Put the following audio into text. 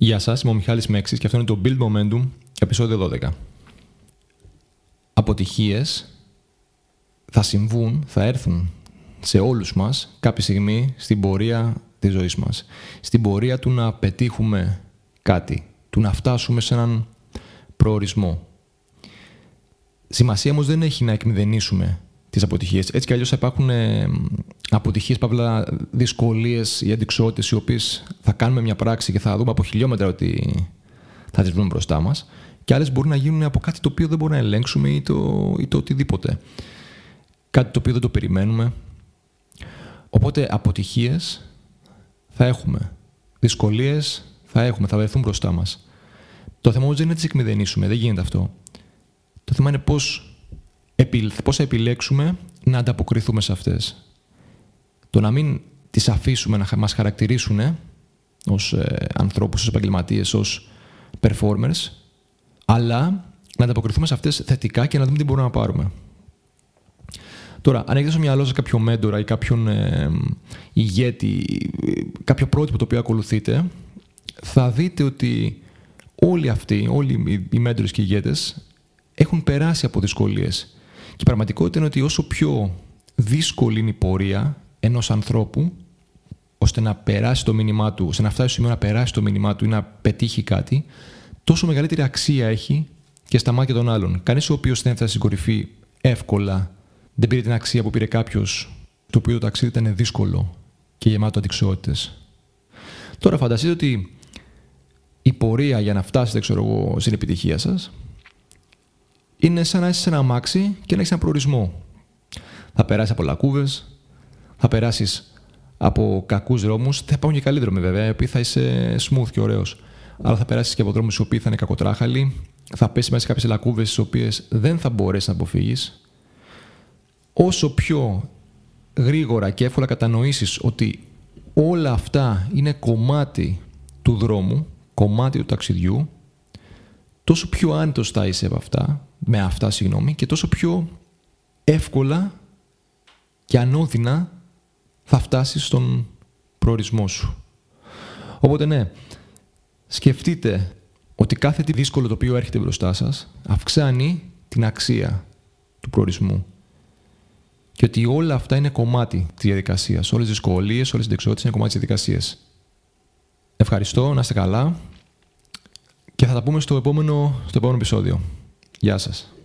Γεια σας, είμαι ο Μιχάλης Μέξης και αυτό είναι το Build Momentum, επεισόδιο 12. Αποτυχίες θα συμβούν, θα έρθουν σε όλους μας κάποια στιγμή στην πορεία της ζωής μας. Στην πορεία του να πετύχουμε κάτι, του να φτάσουμε σε έναν προορισμό. Σημασία όμως δεν έχει να εκμηδενήσουμε τις αποτυχίες. Έτσι κι αλλιώς θα υπάρχουν αποτυχίες, παύλα, δυσκολίες ή αντικσότητες, οι οποίες θα κάνουμε μια πράξη και θα δούμε από χιλιόμετρα ότι θα τις βρούμε μπροστά μας. Και άλλες μπορεί να γίνουν από κάτι το οποίο δεν μπορούμε να ελέγξουμε ή το οτιδήποτε. Κάτι το οποίο δεν το περιμένουμε. Οπότε αποτυχίες θα έχουμε. Δυσκολίες θα έχουμε, θα βρεθούν μπροστά μας. Το θέμα όμως δεν είναι να τις εκμηδενήσουμε, δεν γίνεται αυτό. Το θέμα είναι πώς θα επιλέξουμε να ανταποκριθούμε σε αυτές. Το να μην τις αφήσουμε να μας χαρακτηρίσουν ως ανθρώπους, ως επαγγελματίες, ως performers, αλλά να ανταποκριθούμε σε αυτές θετικά και να δούμε τι μπορούμε να πάρουμε. Τώρα, αν έχετε στο μυαλό σας κάποιο μέντορα ή κάποιον ηγέτη, κάποιο πρότυπο το οποίο ακολουθείτε, θα δείτε ότι όλοι αυτοί, όλοι οι μέντορες και οι ηγέτες, έχουν περάσει από δυσκολίες. Και η πραγματικότητα είναι ότι όσο πιο δύσκολη είναι η πορεία ενός ανθρώπου, ώστε να περάσει το μήνυμά του, ώστε να φτάσει στο σημείο να περάσει το μήνυμά του ή να πετύχει κάτι, τόσο μεγαλύτερη αξία έχει και στα μάτια των άλλων. Κανείς ο οποίος δεν έφτασε στην κορυφή εύκολα, δεν πήρε την αξία που πήρε κάποιος, το οποίο το ταξίδι ήταν δύσκολο και γεμάτο αντιξιότητες. Τώρα φανταστείτε ότι η πορεία για να φτάσετε, στην επιτυχία σας, είναι σαν να είσαι σε ένα αμάξι και να έχεις ένα προορισμό. Θα περάσεις από λακκούβες, θα περάσεις από κακούς δρόμους. Θα υπάρχουν και καλοί δρόμοι βέβαια, οι οποίοι θα είσαι smooth και ωραίος. Αλλά θα περάσεις και από δρόμους οι οποίοι θα είναι κακοτράχαλοι. Θα πέσεις μέσα σε κάποιες λακκούβες, τις οποίες δεν θα μπορέσεις να αποφύγεις. Όσο πιο γρήγορα και εύκολα κατανοήσεις ότι όλα αυτά είναι κομμάτι του δρόμου, κομμάτι του ταξιδιού, τόσο πιο άνετος θα είσαι με αυτά, και τόσο πιο εύκολα και ανώδυνα θα φτάσεις στον προορισμό σου. Οπότε ναι, σκεφτείτε ότι κάθε τι δύσκολο το οποίο έρχεται μπροστά σας αυξάνει την αξία του προορισμού. Και ότι όλα αυτά είναι κομμάτι της διαδικασίας. Όλες τις δυσκολίες, όλες τις δεξιότητες είναι κομμάτι της διαδικασίας. Ευχαριστώ, να είστε καλά και θα τα πούμε στο επόμενο επεισόδιο. Γεια σας.